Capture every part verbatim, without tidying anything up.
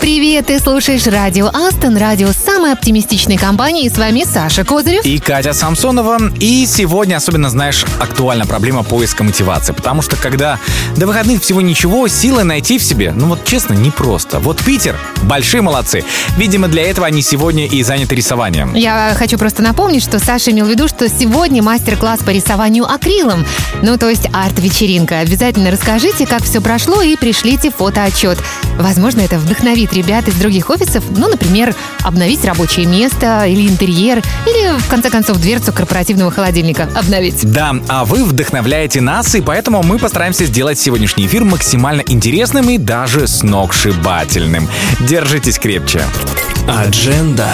Привет, ты слушаешь Радио Астон, радио самой оптимистичной компании. И с вами Саша Козырев и Катя Самсонова. И сегодня, особенно, знаешь, актуальна проблема поиска мотивации. Потому что когда до выходных всего ничего, силы найти в себе, ну вот честно, непросто. Вот Питер, большие молодцы. Видимо, для этого они сегодня и заняты рисованием. Я хочу просто напомнить, что Саша имел в виду, что сегодня мастер-класс по рисованию акрилом. Ну, то есть арт-вечеринка. Обязательно расскажите, как все прошло, и пришлите фотоотчет. Возможно, это вдохновит ребят из других офисов, ну, например, обновить рабочее место или интерьер, или, в конце концов, дверцу корпоративного холодильника обновить. Да, а вы вдохновляете нас, и поэтому мы постараемся сделать сегодняшний эфир максимально интересным и даже сногсшибательным. Держитесь крепче. Адженда.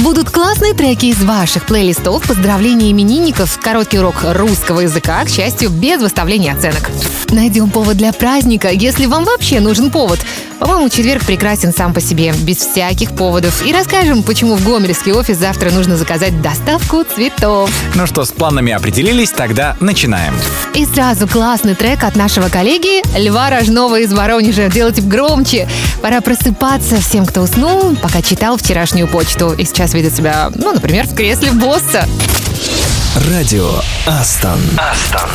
Будут классные треки из ваших плейлистов, поздравления именинников, короткий урок русского языка, к счастью, без выставления оценок. Найдем повод для праздника, если вам вообще нужен повод. По-моему, четверг прекрасен сам по себе, без всяких поводов. И расскажем, почему в гомельский офис завтра нужно заказать доставку цветов. Ну что, с планами определились, тогда начинаем. И сразу классный трек от нашего коллеги Льва Рожнова из Воронежа. Делайте громче. Пора просыпаться всем, кто уснул, пока читал вчерашнюю почту. И сейчас видит себя, ну, например, в кресле босса. Радио Астон. Астон.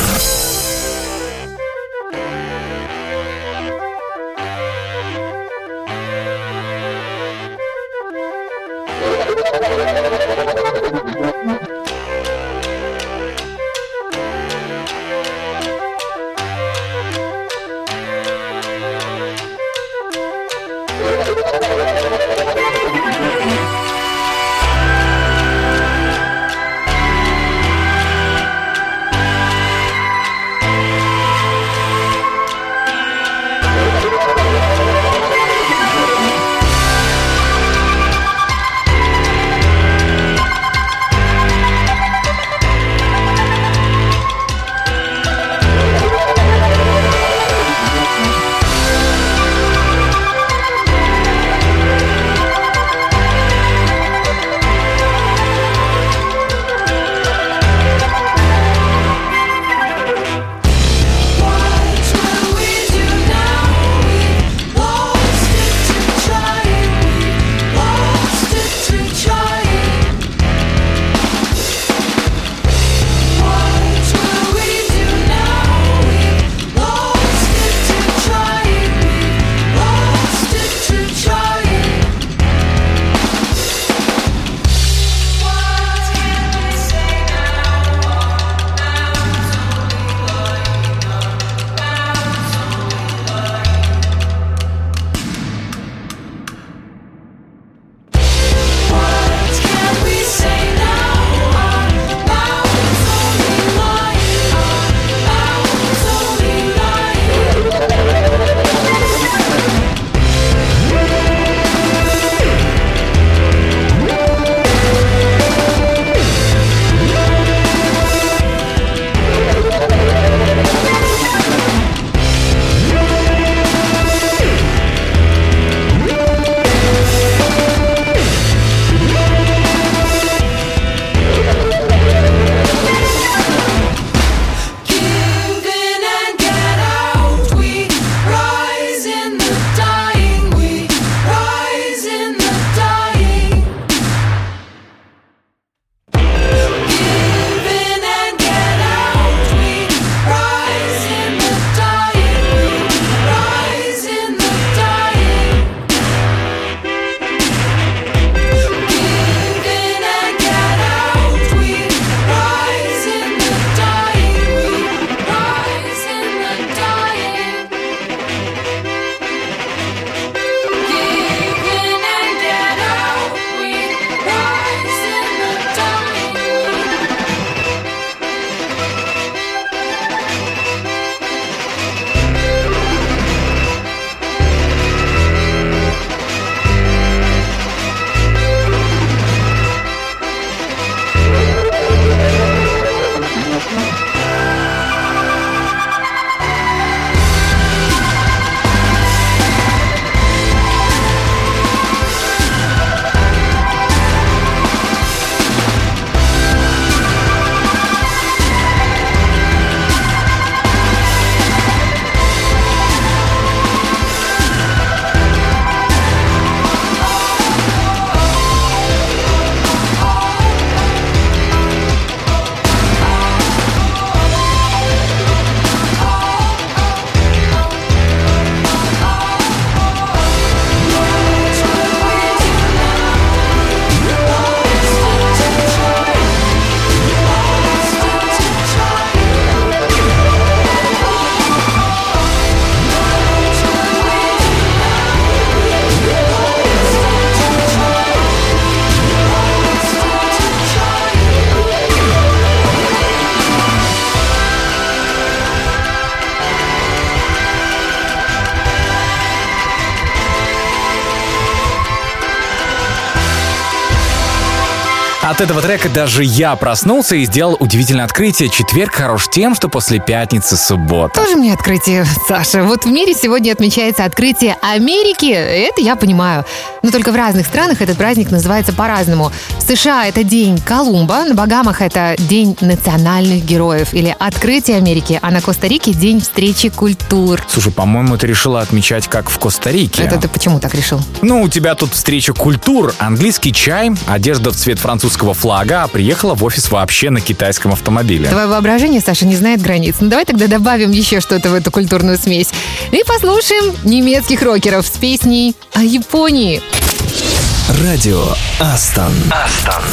От этого трека даже я проснулся и сделал удивительное открытие. Четверг хорош тем, что после пятницы суббота. Тоже мне открытие, Саша. Вот в мире сегодня отмечается открытие Америки. Это я понимаю. Но только в разных странах этот праздник называется по-разному. В США это День Колумба, на Багамах это День национальных героев или Открытие Америки, а на Коста-Рике День встречи культур. Слушай, по-моему, ты решила отмечать как в Коста-Рике. Это ты почему так решил? Ну, у тебя тут встреча культур, английский чай, одежда в цвет французского флага, а приехала в офис вообще на китайском автомобиле. Твое воображение, Саша, не знает границ. Ну, давай тогда добавим еще что-то в эту культурную смесь. И послушаем немецких рокеров с песней о Японии. Радио Астон. Астон.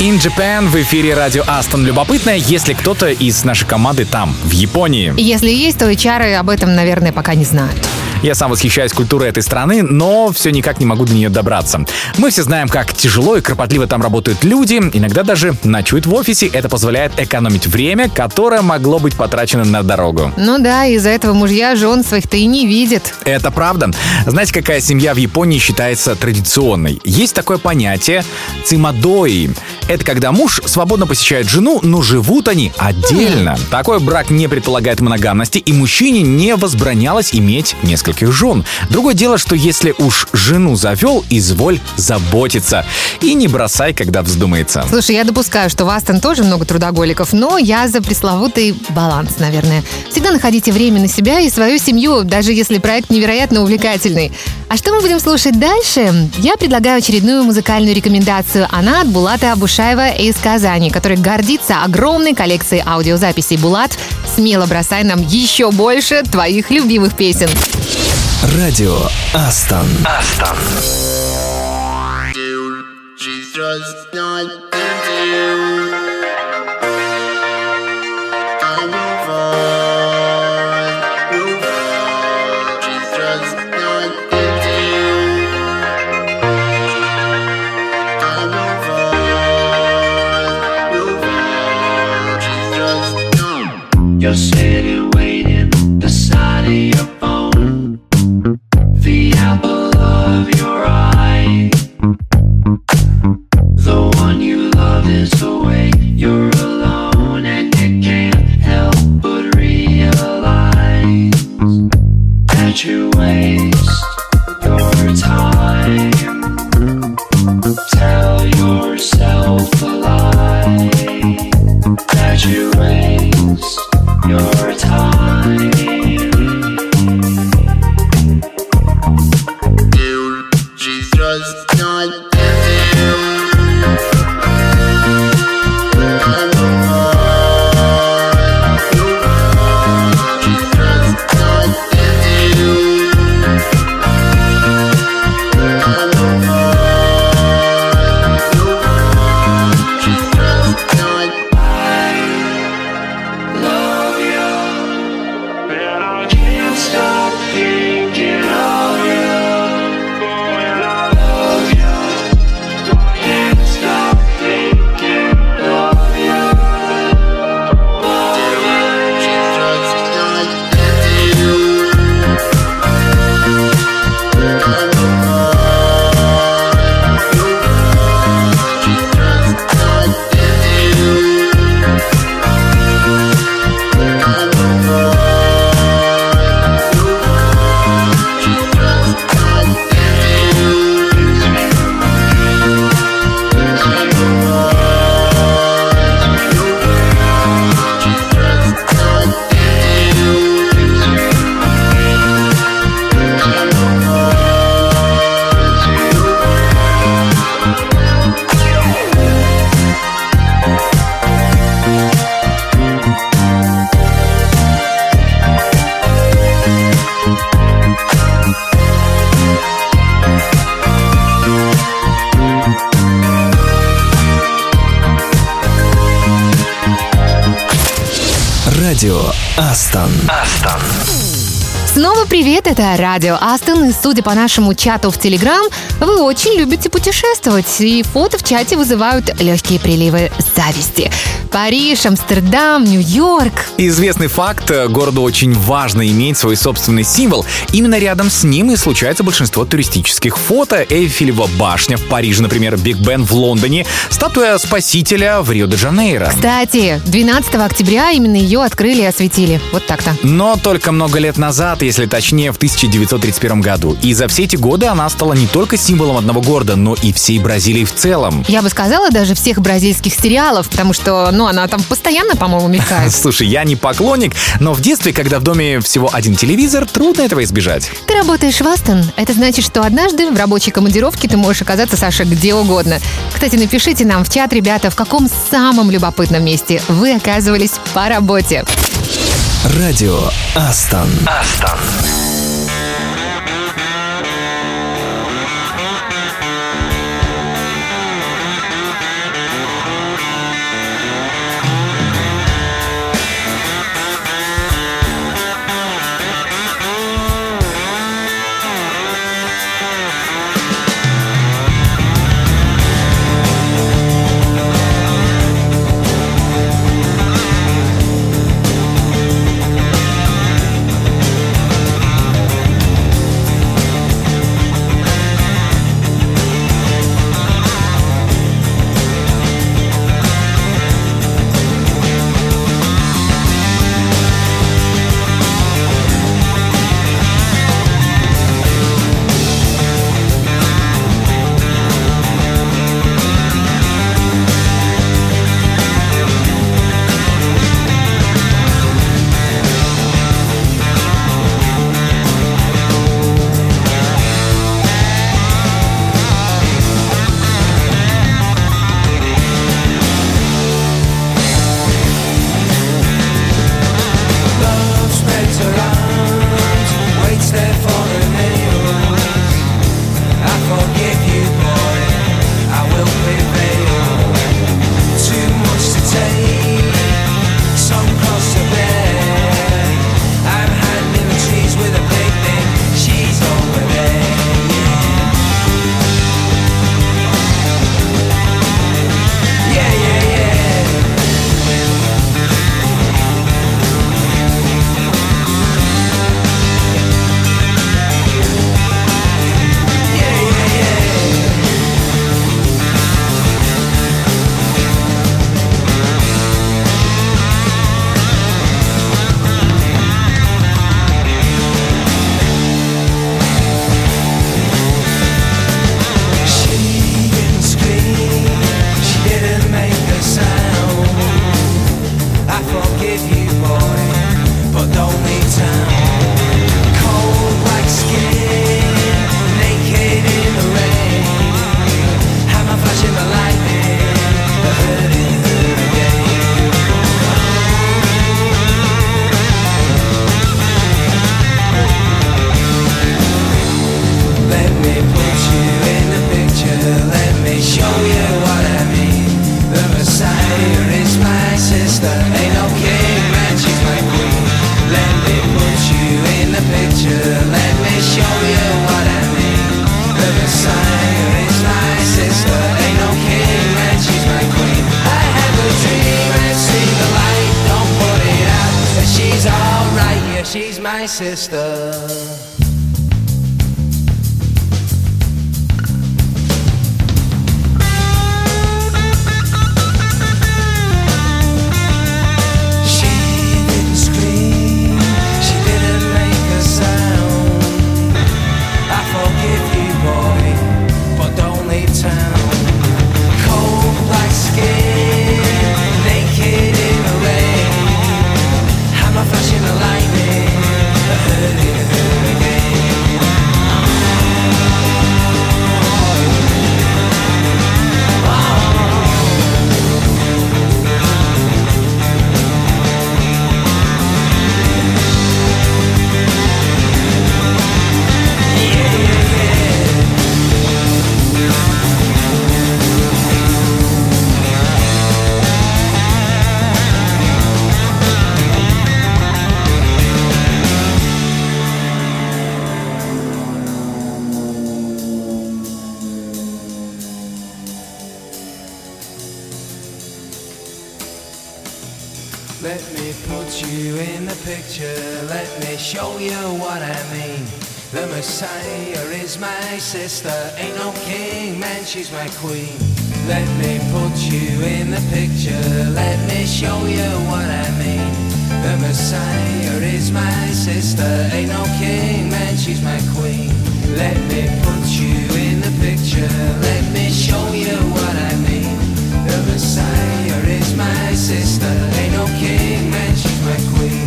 In Japan в эфире радио Астон. Любопытно, если кто-то из нашей команды там, в Японии. Если есть, то эйч ар об этом, наверное, пока не знают. Я сам восхищаюсь культурой этой страны, но все никак не могу до нее добраться. Мы все знаем, как тяжело и кропотливо там работают люди, иногда даже ночуют в офисе. Это позволяет экономить время, которое могло быть потрачено на дорогу. Ну да, из-за этого мужья жен своих-то и не видит. Это правда. Знаете, какая семья в Японии считается традиционной? Есть такое понятие цимадои. Это когда муж свободно посещает жену, но живут они отдельно. Mm. Такой брак не предполагает моногамности, и мужчине не возбранялось иметь несколько жен. Другое дело, что если уж жену завел, изволь заботиться. И не бросай, когда вздумается. Слушай, я допускаю, что в Астон тоже много трудоголиков, но я за пресловутый баланс, наверное. Всегда находите время на себя и свою семью, даже если проект невероятно увлекательный. А что мы будем слушать дальше? Я предлагаю очередную музыкальную рекомендацию. Она от Булата Абушаева из Казани, который гордится огромной коллекцией аудиозаписей. Булат, смело бросай нам еще больше твоих любимых песен. Радио Астон. Астон. You're sitting waiting, the side of your phone. Don't you waste your time. Tell yourself a lie that you waste your time. You just don't. Радио Астон. Астон. Снова привет, это Радио Астон. И судя по нашему чату в Телеграм, вы очень любите путешествовать. И фото в чате вызывают легкие приливы зависти. Париж, Амстердам, Нью-Йорк. Известный факт, городу очень важно иметь свой собственный символ. Именно рядом с ним и случается большинство туристических фото. Эйфелева башня в Париже, например, Биг Бен в Лондоне, статуя Спасителя в Рио-де-Жанейро. Кстати, двенадцатого октября именно ее открыли и осветили. Вот так-то. Но только много лет назад, если точнее, в тысяча девятьсот тридцать первом году. И за все эти годы она стала не только символом одного города, но и всей Бразилии в целом. Я бы сказала, даже всех бразильских сериалов, потому что... Ну, она там постоянно, по-моему, мелькает. Слушай, я не поклонник, но в детстве, когда в доме всего один телевизор, трудно этого избежать. Ты работаешь в Астон. Это значит, что однажды в рабочей командировке ты можешь оказаться, Саша, где угодно. Кстати, напишите нам в чат, ребята, в каком самом любопытном месте вы оказывались по работе. Радио Астон. Астон. sister. Sister ain't no king, man, she's my queen. Let me put you in the picture, let me show you what I mean. The Messiah is my sister, ain't no king, man, she's my queen. Let me put you in the picture, let me show you what I mean. The Messiah is my sister, ain't no king, man, she's my queen.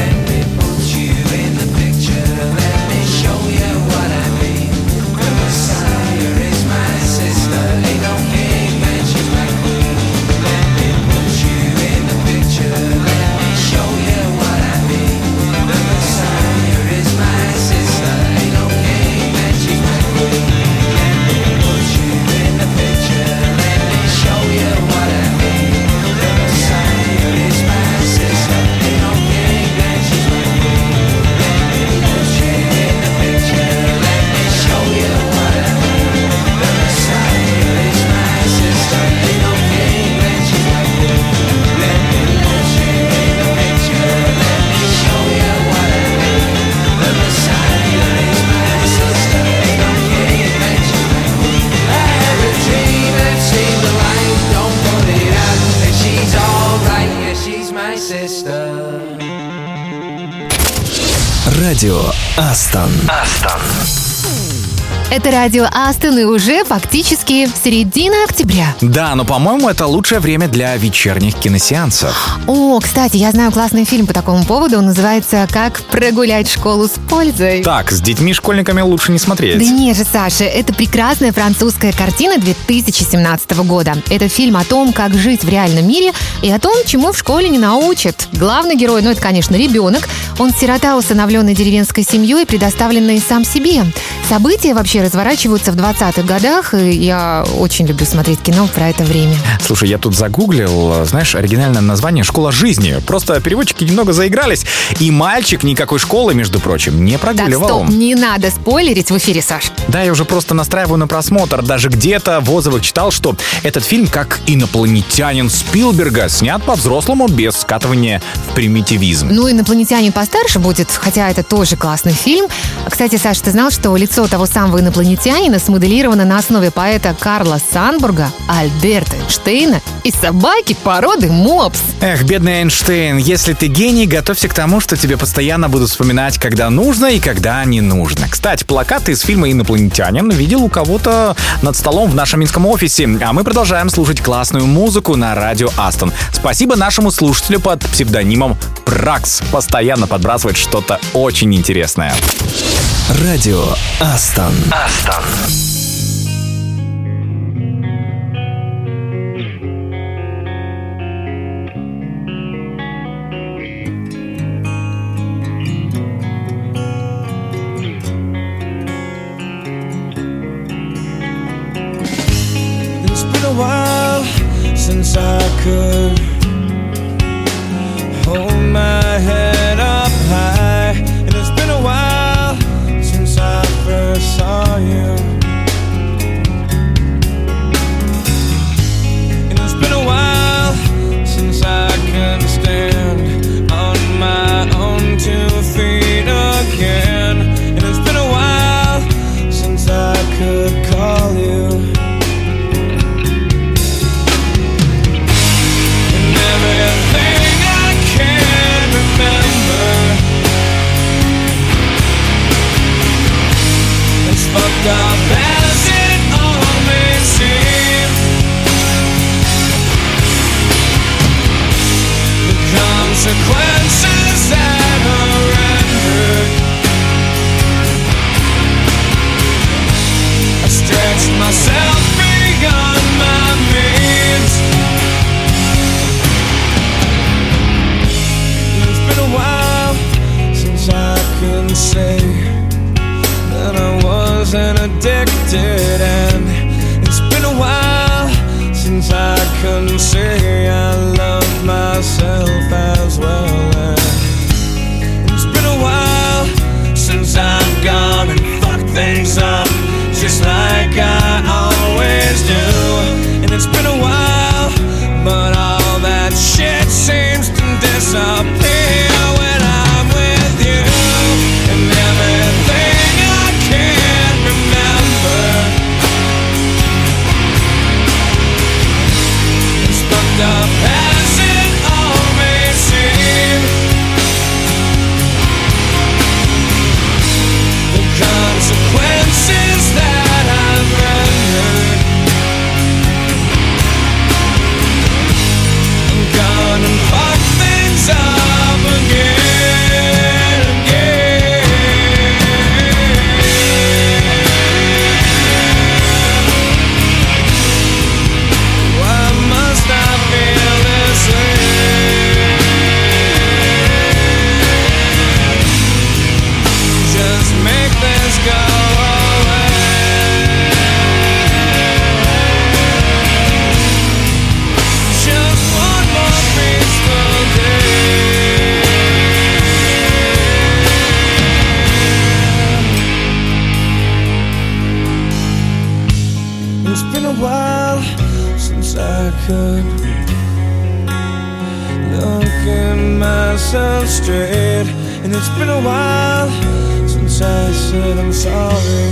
Let me put you in the picture, let me show you what I mean. Messiah is my sister, ain't no king, man, she's my queen. Let me put you in the picture, let me show you what I mean. The Messiah is my sister, ain't no king, man, she's my queen. Let me put you in the picture, let me show you what I mean. The Messiah is my sister, ain't no king, man, she's my queen. Let me put you in the picture, let me show you what I mean. Радио Астон. Астон. Это радио Астон, и уже фактически середина октября. Да, но, по-моему, это лучшее время для вечерних киносеансов. О, кстати, я знаю классный фильм по такому поводу. Он называется «Как прогулять школу с пользой». Так, с детьми-школьниками лучше не смотреть. Да нет же, Саша, это прекрасная французская картина две тысячи семнадцатого года. Это фильм о том, как жить в реальном мире и о том, чему в школе не научат. Главный герой, ну это, конечно, ребенок. Он сирота, усыновленный деревенской семьей, предоставленный сам себе. События вообще разворачиваются в двадцатых годах, и я очень люблю смотреть кино про это время. Слушай, я тут загуглил, знаешь, оригинальное название — «Школа жизни». Просто переводчики немного заигрались, и мальчик никакой школы, между прочим, не прогуливал. Так, стоп, не надо спойлерить в эфире, Саш. Да, я уже просто настраиваю на просмотр. Даже где-то в отзывах читал, что этот фильм, как «Инопланетянин» Спилберга, снят по-взрослому, без скатывания в примитивизм. Ну, «Инопланетянин» постарше будет, хотя это тоже классный фильм. Кстати, Саш, ты знал, что лицо того самого инопланетянина смоделировано на основе поэта Карла Санбурга, Альберта Эйнштейна и собаки породы мопс. Эх, бедный Эйнштейн, если ты гений, готовься к тому, что тебе постоянно будут вспоминать, когда нужно и когда не нужно. Кстати, плакаты из фильма «Инопланетянин» видел у кого-то над столом в нашем минском офисе. А мы продолжаем слушать классную музыку на радио Астон. Спасибо нашему слушателю под псевдонимом Пракс. Постоянно подбрасывает что-то очень интересное. Радио Астон. Астон. It's been a while since I could hold my head up high, and it's been a while I saw you, and it's been a while since I can stand on my own two feet. wasn't addicted, and it's been a while since I couldn't say I love myself as well. And it's been a while since I've gone and fucked things up just like I always do. And it's been a while, but all that shit seems to disappear when I'm with you. And everything I can remember is fucked up as it all may seem. The consequences that I've rendered, I'm gone and fuck things up again, again. Why must I feel this way? Just make this go away. Just one more peaceful day. It's been a while since I could look at myself straight, and it's been a while since I said I'm sorry.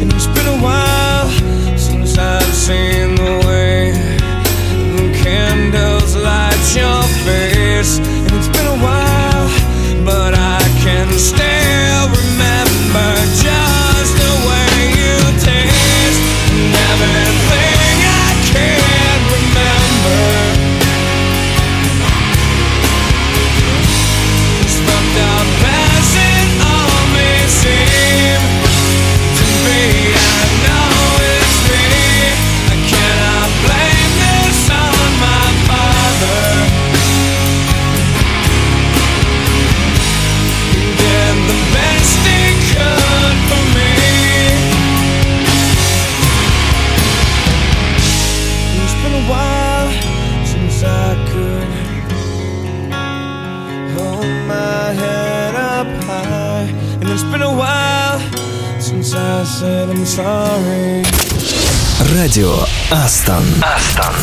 And it's been a while since I've seen the way the candles light your face, and it's been a while, but I can still remember just the way you taste. And everything I can remember is fucked up as it all may seem. To me, I know it's me. I cannot blame this on my father. He did the best he could for me. It's been a while since I could hold my head up high, and it's been a while since I said I'm sorry. Радио Астон. Астон.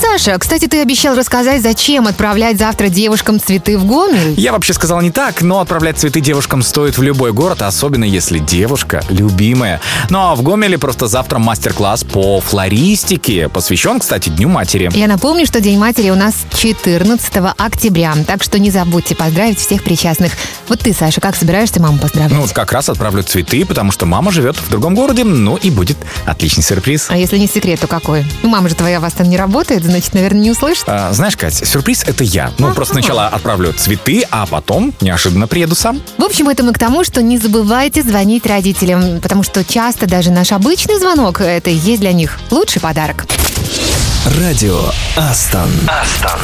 Саша, кстати, ты обещал рассказать, зачем отправлять завтра девушкам цветы в Гомель. Я вообще сказал не так, но отправлять цветы девушкам стоит в любой город, особенно если девушка любимая. Ну а в Гомеле просто завтра мастер-класс по флористике, посвящен, кстати, Дню матери. Я напомню, что День матери у нас четырнадцатого октября, так что не забудьте поздравить всех причастных. Вот ты, Саша, как собираешься маму поздравить? Ну, как раз отправлю цветы, потому что мама живет в другом городе, ну и будет отличный сюрприз. А если не секрет, то какой? Ну, мама же твоя в Астон не работает, значит, наверное, не услышит. А, знаешь, Кать, сюрприз — это я. Ну, А-а-а. просто сначала отправлю цветы, а потом неожиданно приеду сам. В общем, это мы к тому, что не забывайте звонить родителям, потому что часто даже наш обычный звонок — это и есть для них лучший подарок. Радио Астон. Астон.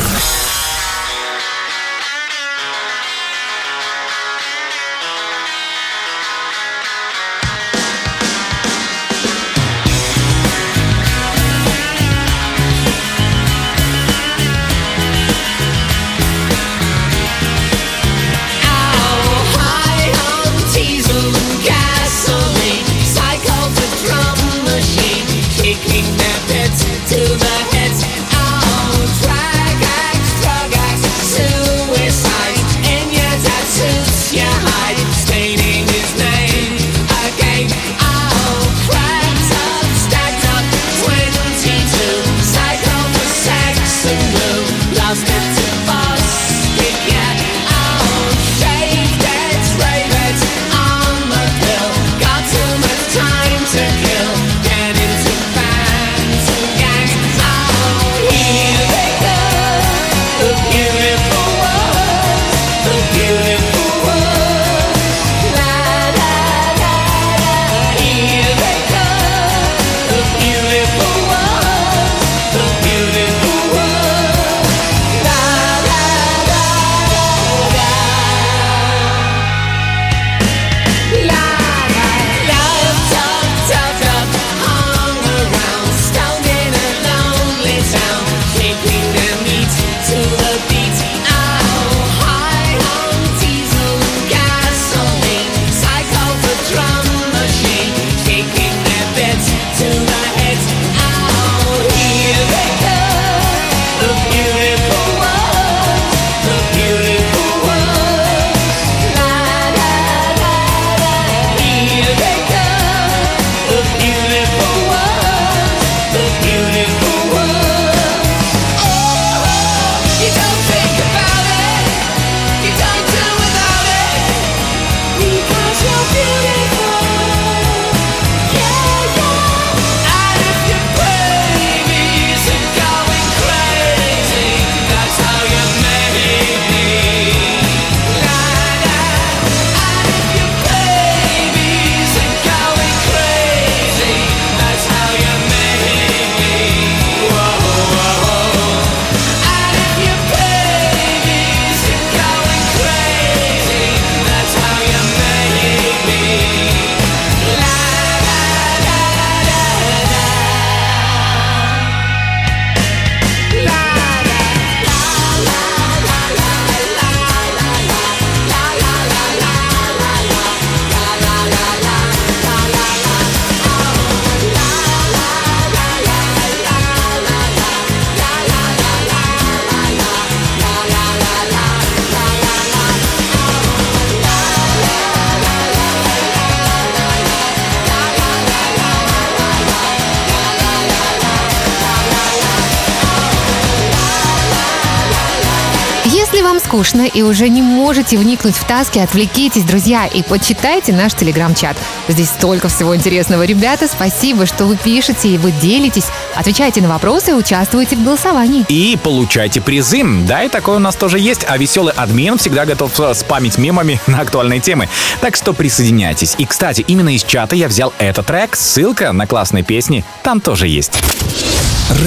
Kicking their pits to the heads. Oh, drag, drag, drag. скучно и уже не можете вникнуть в таски, отвлекитесь, друзья, и почитайте наш телеграм-чат. Здесь столько всего интересного. Ребята, спасибо, что вы пишете и вы делитесь, отвечаете на вопросы, участвуете в голосовании. И получайте призы. Да, и такое у нас тоже есть. А веселый админ всегда готов спамить мемами на актуальные темы. Так что присоединяйтесь. И, кстати, именно из чата я взял этот трек. Ссылка на классные песни там тоже есть.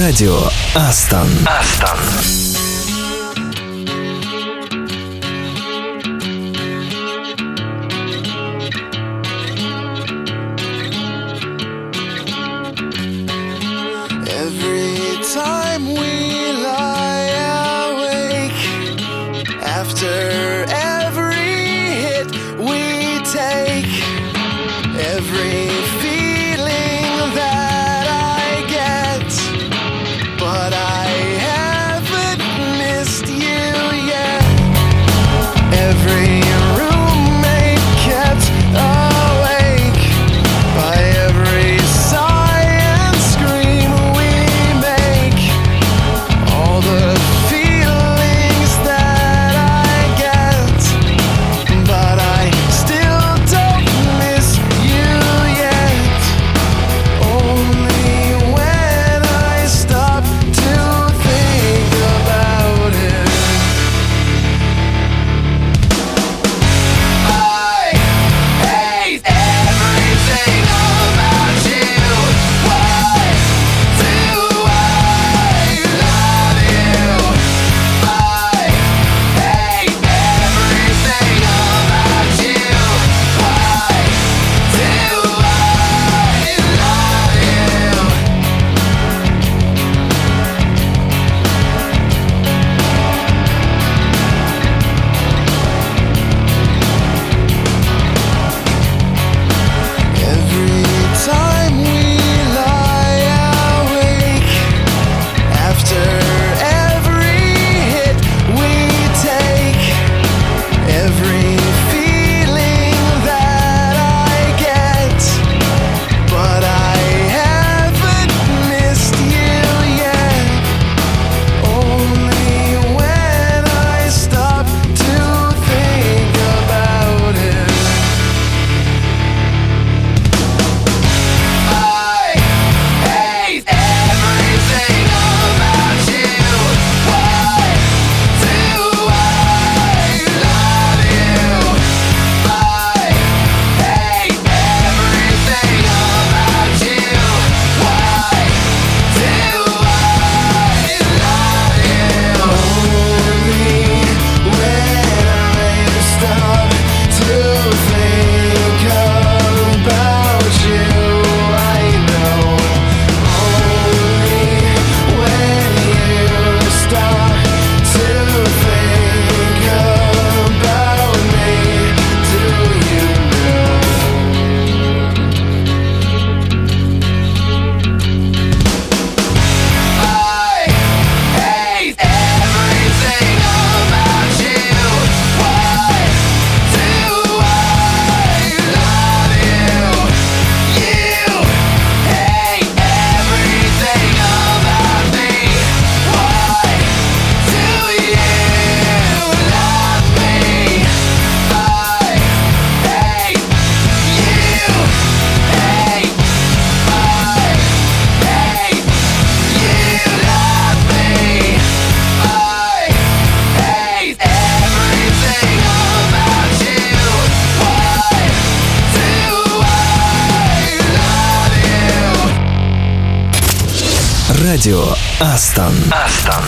Радио Астон. Астон. Астон. Астон.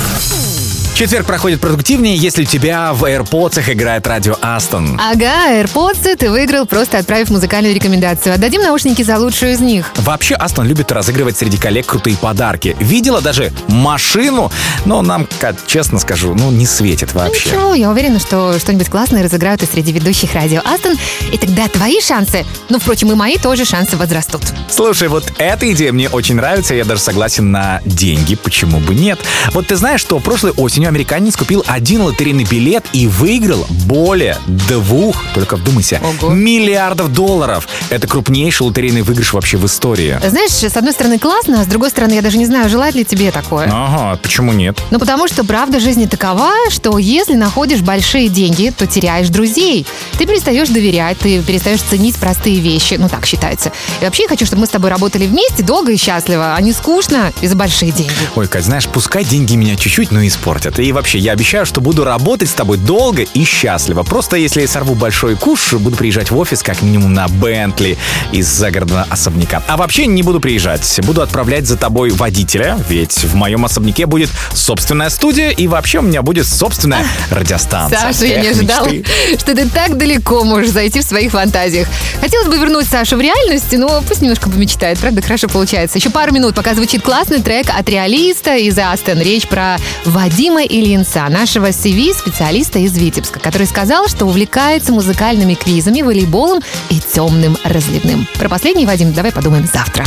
Четверг проходит продуктивнее, если у тебя в AirPods играет радио Астон. Ага, AirPods ты выиграл, просто отправив музыкальную рекомендацию. Отдадим наушники за лучшую из них. Вообще, Астон любит разыгрывать среди коллег крутые подарки. Видела даже машину, но нам, как честно скажу, ну не светит вообще. Ничего, я уверена, что что-нибудь классное разыграют и среди ведущих радио Астон. И тогда твои шансы, ну, впрочем, и мои тоже шансы возрастут. Слушай, вот эта идея мне очень нравится, я даже согласен на деньги, почему бы нет. Вот ты знаешь, что прошлой осенью американец купил один лотерейный билет и выиграл более двух, только вдумайся, Ого. миллиардов долларов. Это крупнейший лотерейный выигрыш вообще в истории. Знаешь, с одной стороны классно, а с другой стороны я даже не знаю, желает ли тебе такое. Ага, почему нет? Ну потому что правда жизни такова, что если находишь большие деньги, то теряешь друзей. Ты перестаешь доверять, ты перестаешь ценить простые вещи. Ну так считается. И вообще я хочу, чтобы мы с тобой работали вместе долго и счастливо, а не скучно и за большие деньги. Ой, Кать, знаешь, пускай деньги меня чуть-чуть, но испортят. И вообще, я обещаю, что буду работать с тобой долго и счастливо. Просто если я сорву большой куш, буду приезжать в офис как минимум на Бентли из загородного особняка. А вообще не буду приезжать. Буду отправлять за тобой водителя, ведь в моем особняке будет собственная студия, и вообще у меня будет собственная радиостанция. Саша, Эх, я не ожидал, мечты. что ты так далеко можешь зайти в своих фантазиях. Хотелось бы вернуть Сашу в реальность, но пусть немножко помечтает. Правда, хорошо получается. Еще пару минут, пока звучит классный трек от реалиста из Астон. Речь про Вадима Ильинца, нашего си ви-специалиста из Витебска, который сказал, что увлекается музыкальными квизами, волейболом и темным разливным. Про последний, Вадим, давай подумаем завтра.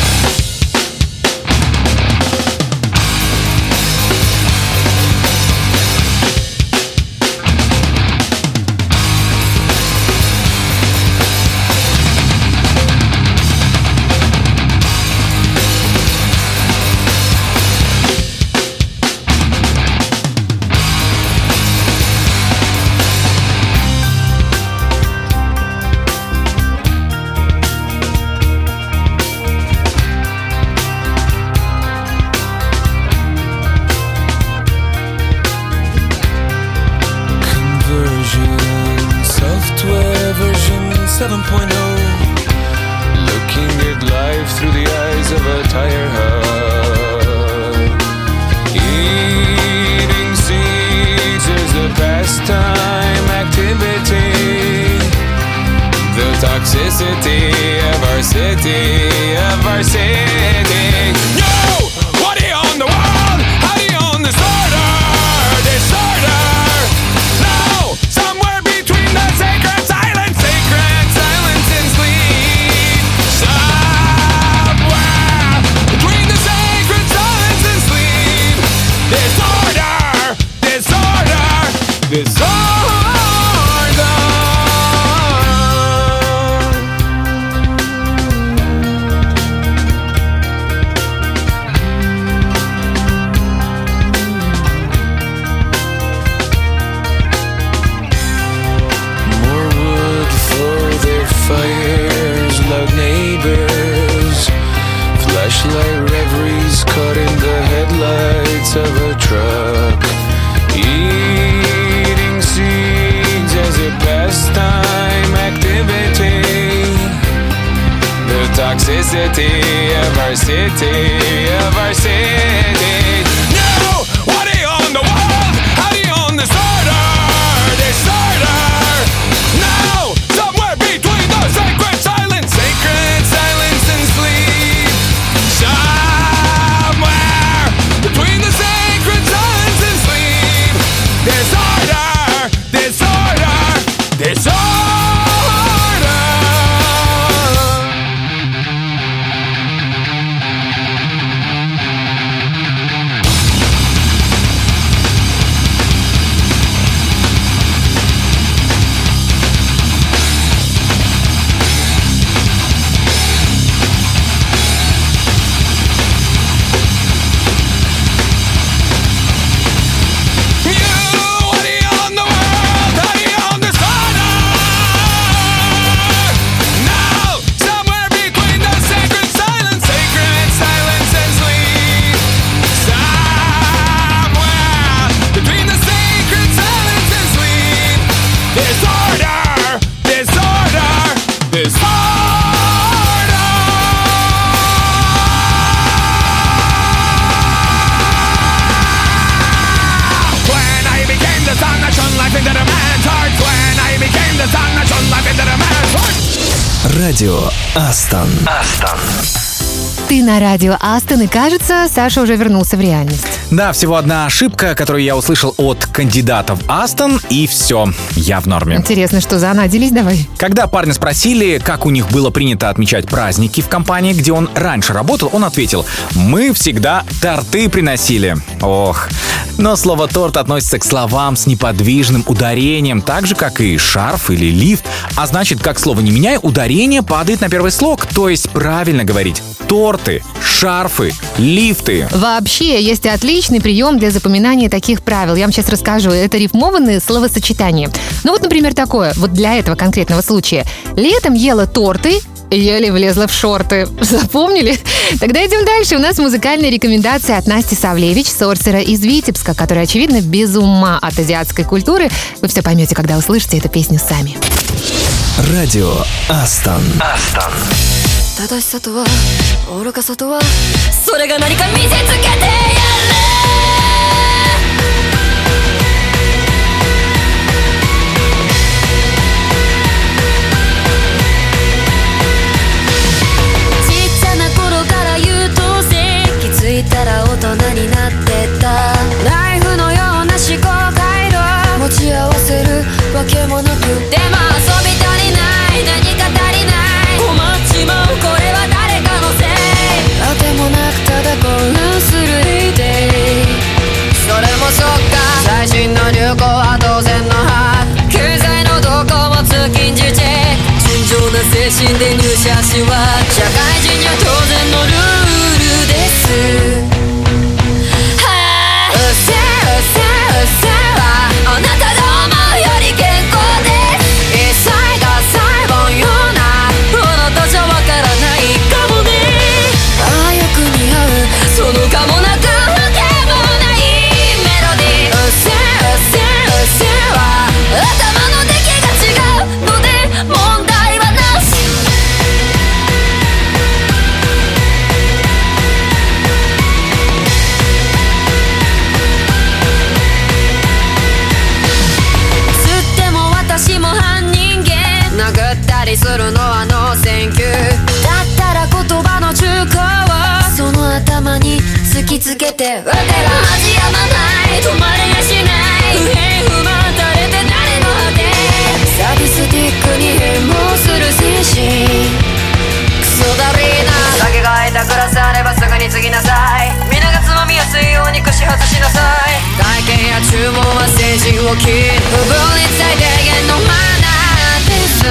Радио Астон. Астон. Ты на радио Астон, и кажется, Саша уже вернулся в реальность. Да, всего одна ошибка, которую я услышал от кандидатов Астон, и все, я в норме. Интересно, что занадились, давай. Когда парня спросили, как у них было принято отмечать праздники в компании, где он раньше работал, он ответил: мы всегда торты приносили. Ох. Но слово «торт» относится к словам с неподвижным ударением, так же, как и «шарф» или «лифт». А значит, как слово не меняя, ударение падает на первый слог. То есть правильно говорить «торты», «шарфы», «лифты». Вообще, есть отличный прием для запоминания таких правил. Я вам сейчас расскажу. Это рифмованные словосочетания. Ну вот, например, такое. Вот для этого конкретного случая. «Летом ела торты, еле влезла в шорты». Запомнили? Тогда идем дальше. У нас музыкальная рекомендация от Насти Савлевич, сорсера из Витебска, которая, очевидно, без ума от азиатской культуры. Вы все поймете, когда услышите эту песню сами. Радио Астон. Астон. 最新の流行アドゼンの歯、空前のどこも月に自転純情な精神で入社しは社会人には当然のルールです。 下手すぎ国変もする精神くそだれな下手がいたグラスあればすぐに継ぎなさい見流すのみは水温に串外しなさい体験や注文は精神を切る不分に最低限のマナーです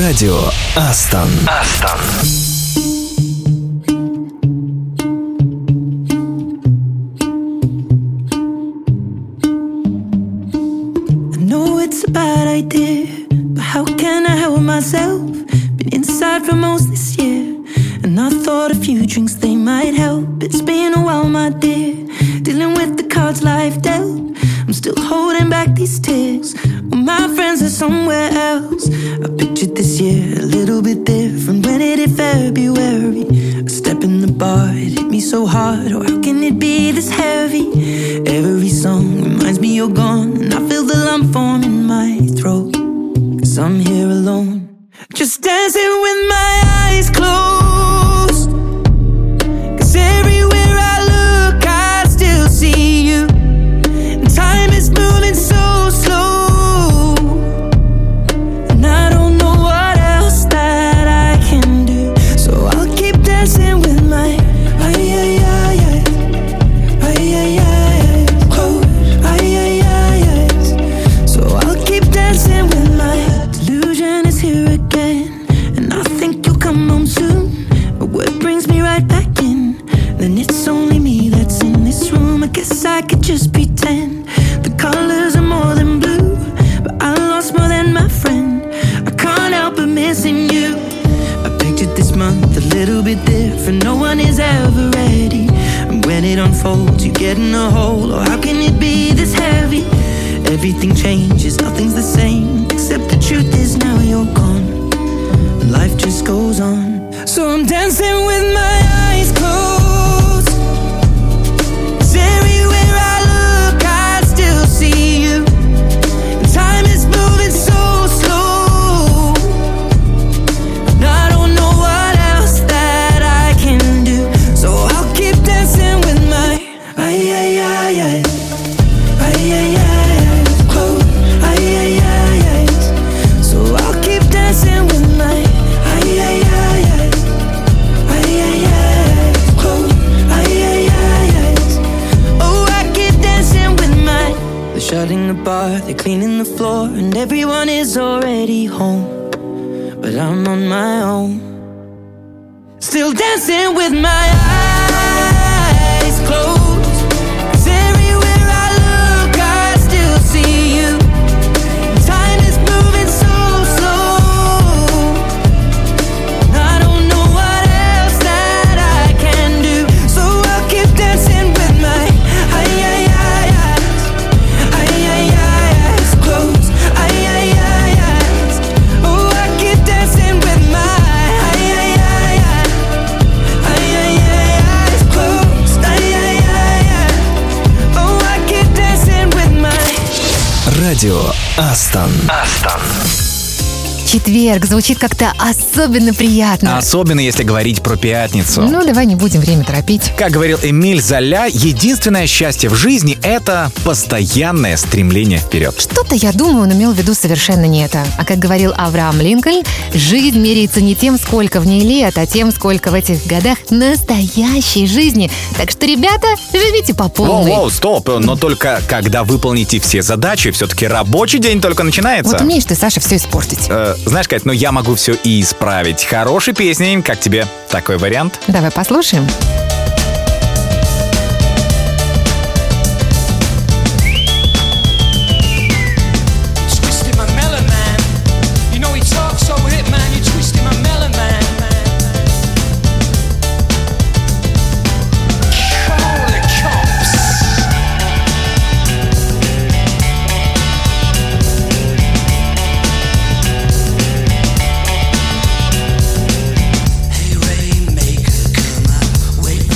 Радио Астон. Астон. I know it's a bad idea, but how can I help myself? Been inside for most this year, and I thought a few drinks they might help. It's been a while, my dear, dealing with the cards life dealt. I'm still holding back these tears. Well, my friends are somewhere else. I pictured this year a little bit different. When it hit February, a step in the bar, it hit me so hard. Oh, how can it be this heavy? Every song reminds me you're gone, and I feel the lump form in my throat, 'cause I'm here alone, just dancing with my eyes closed. 'Cause everywhere I look, I still see you, and time is moving so slow. I don't know what else that I I could just pretend the colors are more than blue, but I lost more than my friend. I can't help but missing you. I pictured this month a little bit different. No one is ever ready, and when it unfolds, you get in a hole. Oh, how can it be this heavy? Everything changes, nothing's the same, except the truth is now you're gone, and life just goes on. So I'm dancing with my eyes closed. Shutting the bar, they're cleaning the floor, and everyone is already home, but I'm on my own, still dancing with my eyes closed. Радио Астон. Астон. Четверг звучит как-то особенно приятно. Особенно, если говорить про пятницу. Ну, давай не будем время торопить. Как говорил Эмиль Золя, единственное счастье в жизни — это постоянное стремление вперед. Что-то, я думаю, он имел в виду совершенно не это. А как говорил Авраам Линкольн, жизнь меряется не тем, сколько в ней лет, а тем, сколько в этих годах настоящей жизни. Так что, ребята, живите по полной. Воу, воу, стоп. Но только когда выполните все задачи, все-таки рабочий день только начинается. Вот умеешь ты, Саша, все испортить. Знаешь, Кать, ну я могу все и исправить. Хорошей песней, как тебе такой вариант? Давай послушаем. Wait.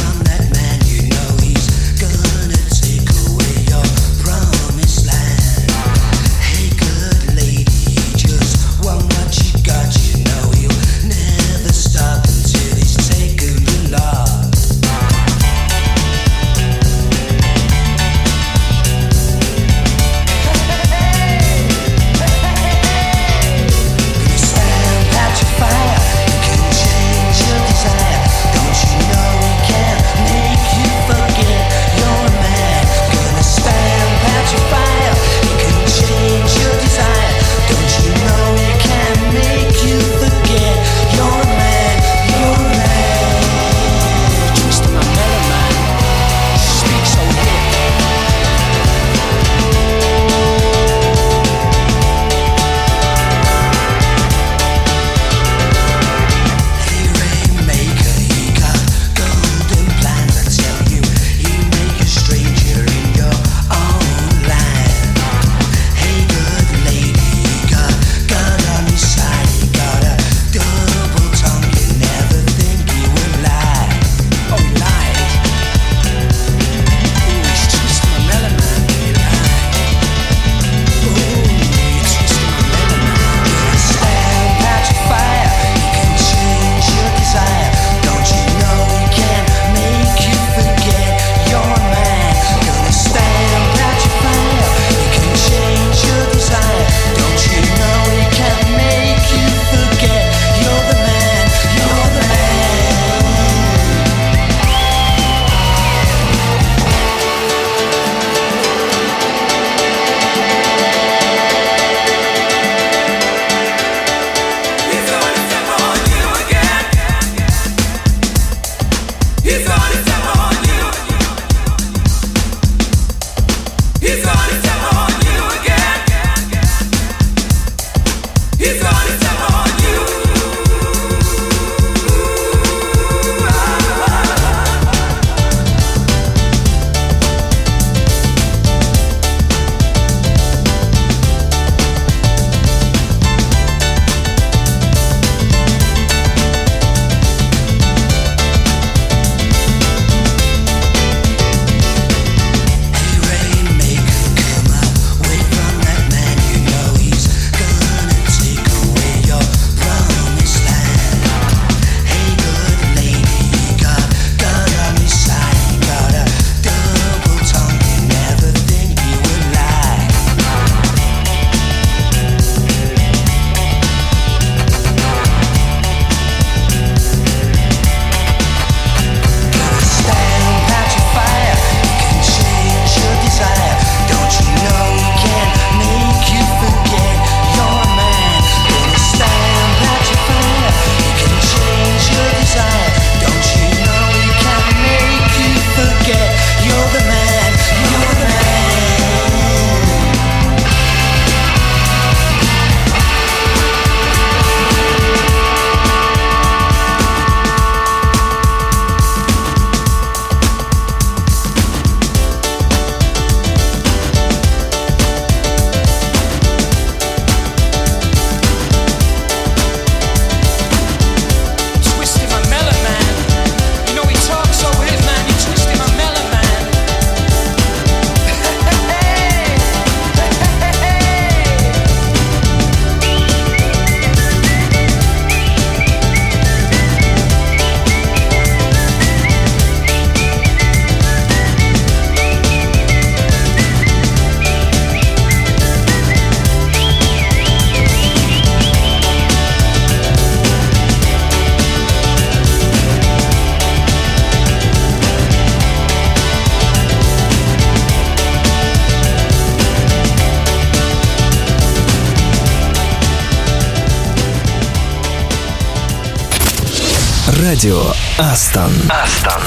Радио Астон. Астон.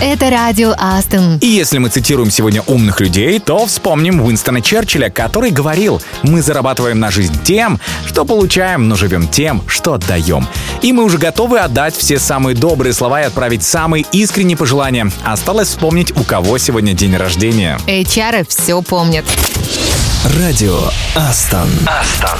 Это Радио Астон. И если мы цитируем сегодня умных людей, то вспомним Уинстона Черчилля, который говорил: мы зарабатываем на жизнь тем, что получаем, но живем тем, что отдаем. И мы уже готовы отдать все самые добрые слова и отправить самые искренние пожелания. Осталось вспомнить, у кого сегодня день рождения. эйч ар все помнят. Радио Астон. Астон.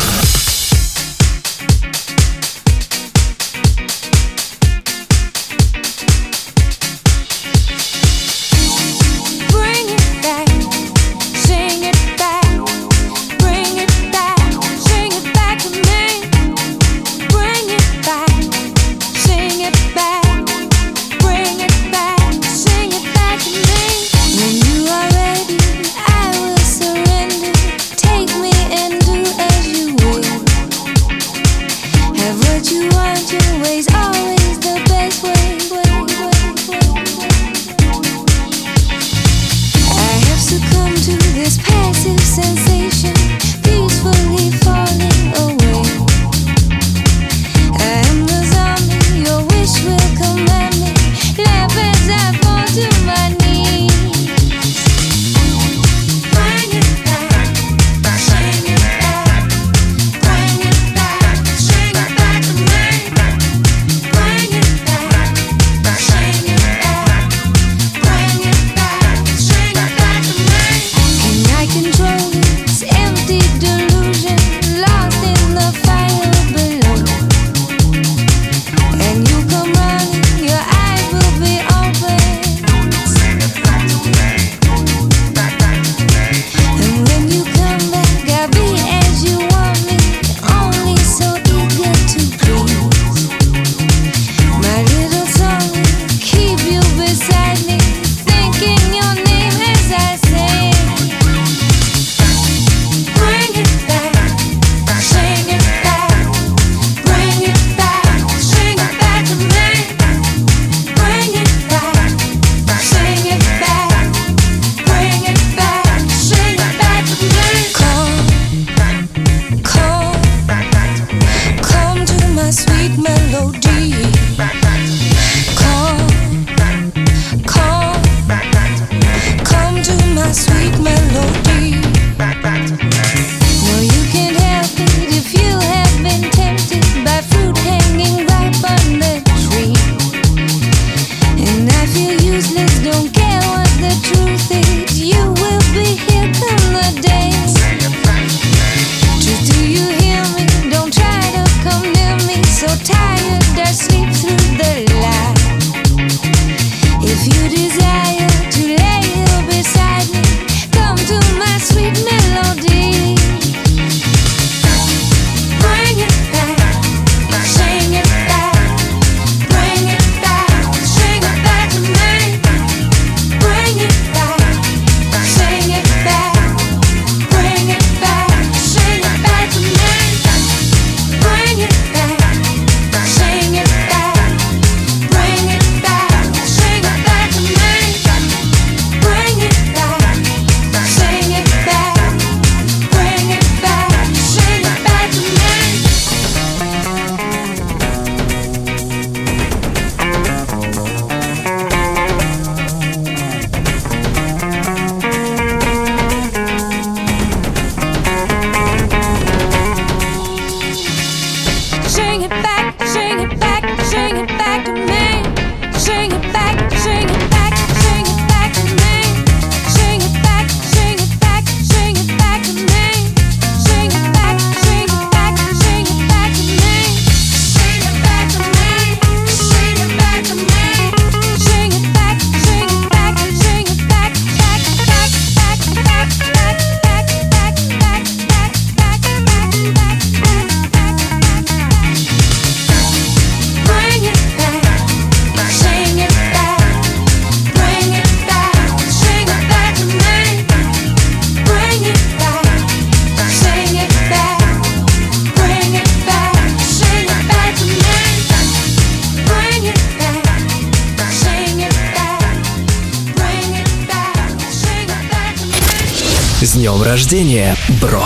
С днем рождения, бро!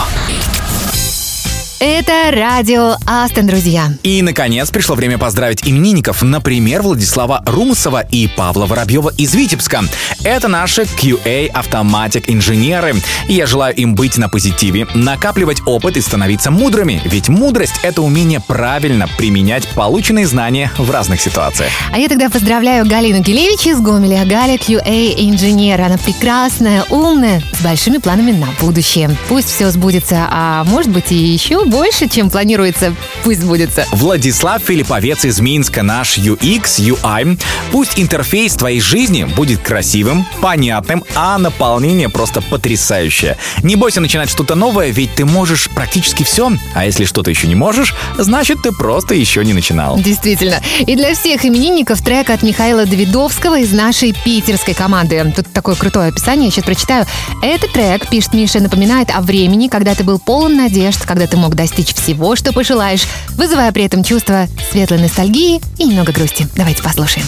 Это Радио Астон, друзья. И, наконец, пришло время поздравить именинников, например, Владислава Румсова и Павла Воробьева из Витебска. Это наши кью эй-автоматик-инженеры. Я желаю им быть на позитиве, накапливать опыт и становиться мудрыми. Ведь мудрость — это умение правильно применять полученные знания в разных ситуациях. А я тогда поздравляю Галину Келевич из Гомеля. Галя — кью эй-инженер. Она прекрасная, умная, с большими планами на будущее. Пусть все сбудется, а может быть и еще больше, чем планируется, пусть сбудется. Владислав Филипповец из Минска, наш ю экс, ю ай. Пусть интерфейс твоей жизни будет красивым, понятным, а наполнение просто потрясающее. Не бойся начинать что-то новое, ведь ты можешь практически все. А если что-то еще не можешь, значит, ты просто еще не начинал. Действительно. И для всех именинников трек от Михаила Давидовского из нашей питерской команды. Тут такое крутое описание, я сейчас прочитаю. Этот трек, пишет Миша, напоминает о времени, когда ты был полон надежд, когда ты мог достичь всего, что пожелаешь, вызывая при этом чувство светлой ностальгии и немного грусти. Давайте послушаем.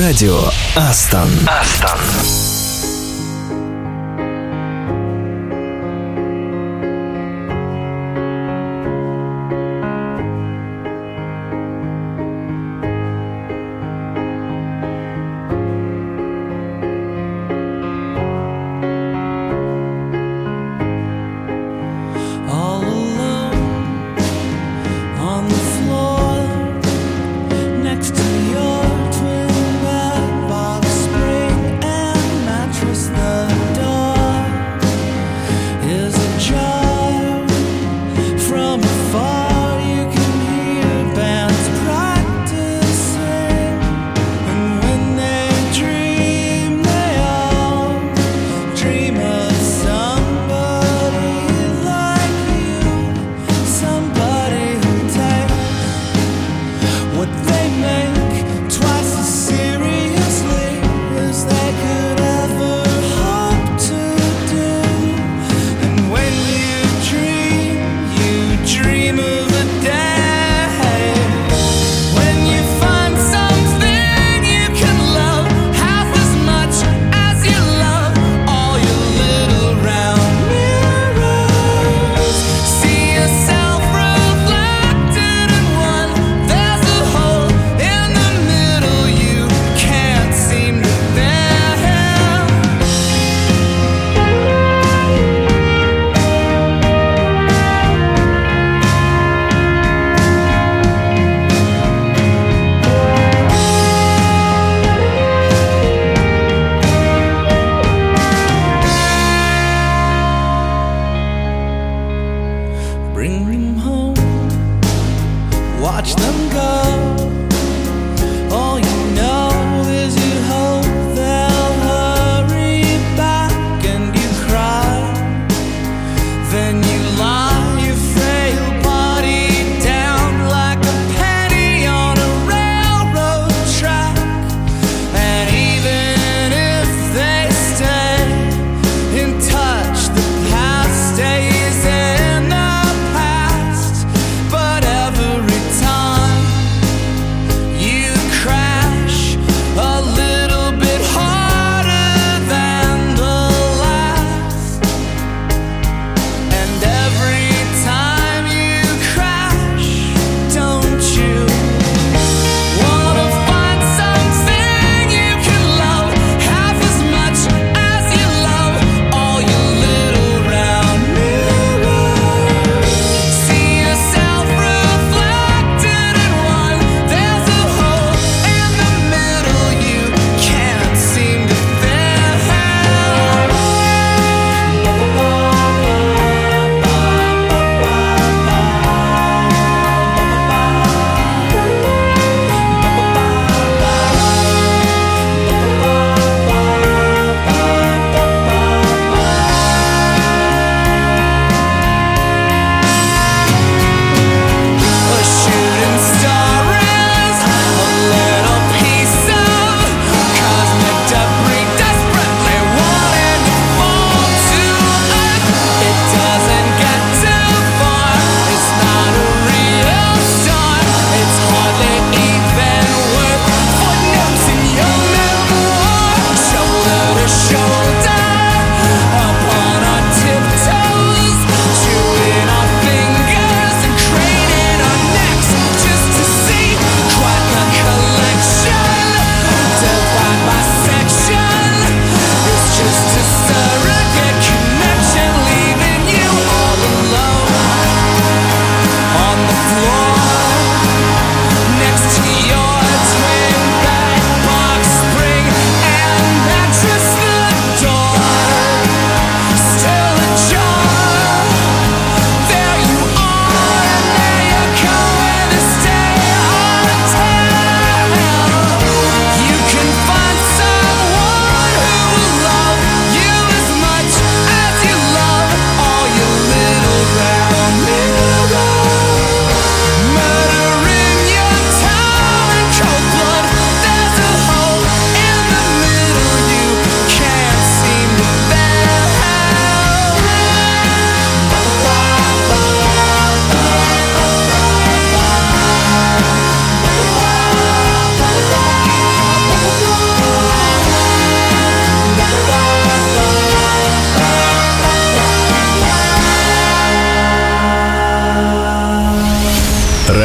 Радио Астон. Астон. Next to your twin bed by the spring and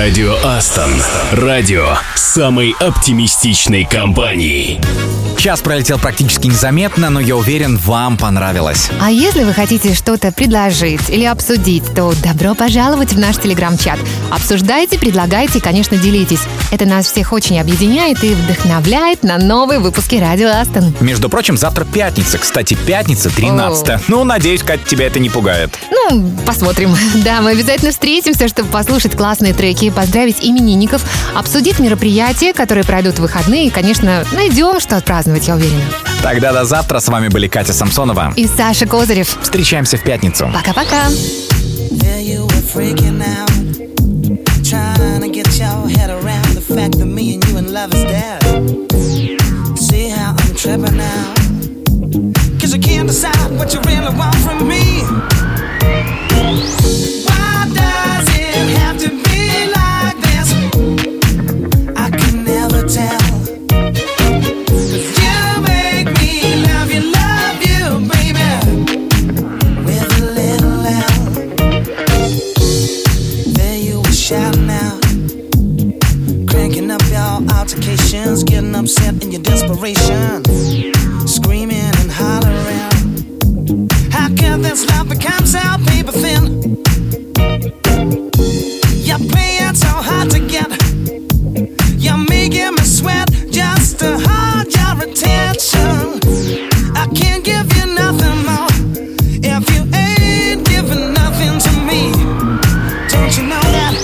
Радио Астон. Радио самой оптимистичной компании. Час пролетел практически незаметно, но я уверен, вам понравилось. А если вы хотите что-то предложить или обсудить, то добро пожаловать в наш телеграм-чат. Обсуждайте, предлагайте и, конечно, делитесь. Это нас всех очень объединяет и вдохновляет на новые выпуски Радио Астон. Между прочим, завтра пятница. Кстати, пятница тринадцатое. Ну, надеюсь, Катя, тебя это не пугает. Ну, посмотрим. Да, мы обязательно встретимся, чтобы послушать классные треки, поздравить именинников, обсудить мероприятия, которые пройдут в выходные, и, конечно, найдем, что отпраздновать. Я уверена. Тогда до завтра. С вами были Катя Самсонова и Саша Козырев. Встречаемся в пятницу. Пока-пока. Getting upset in your desperation, screaming and hollering. How can this love become so paper thin? You're playing so hard to get. You're making me sweat just to hold your attention. I can't give you nothing more if you ain't giving nothing to me. Don't you know that?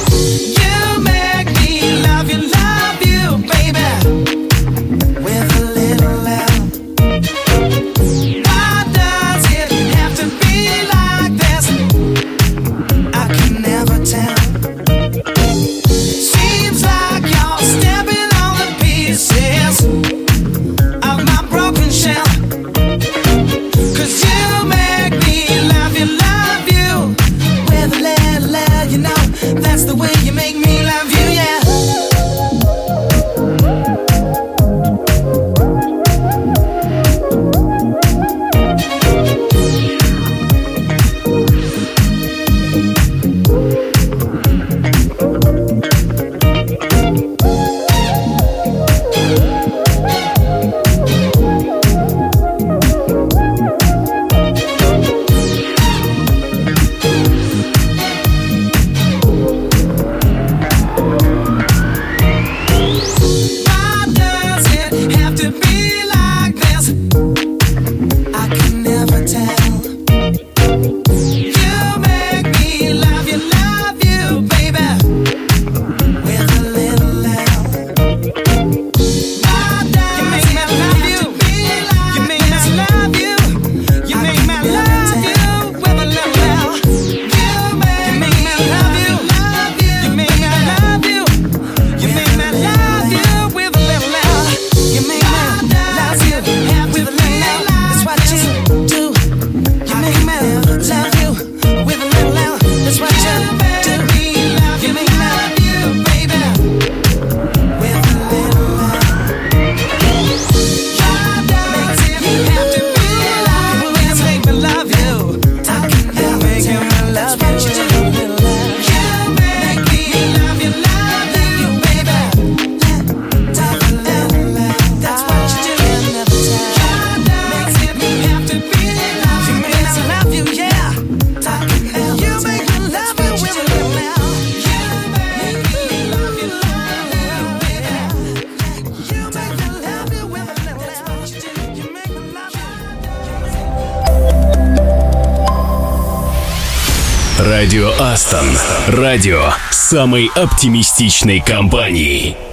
Радио Астон. Радио самой оптимистичной компании.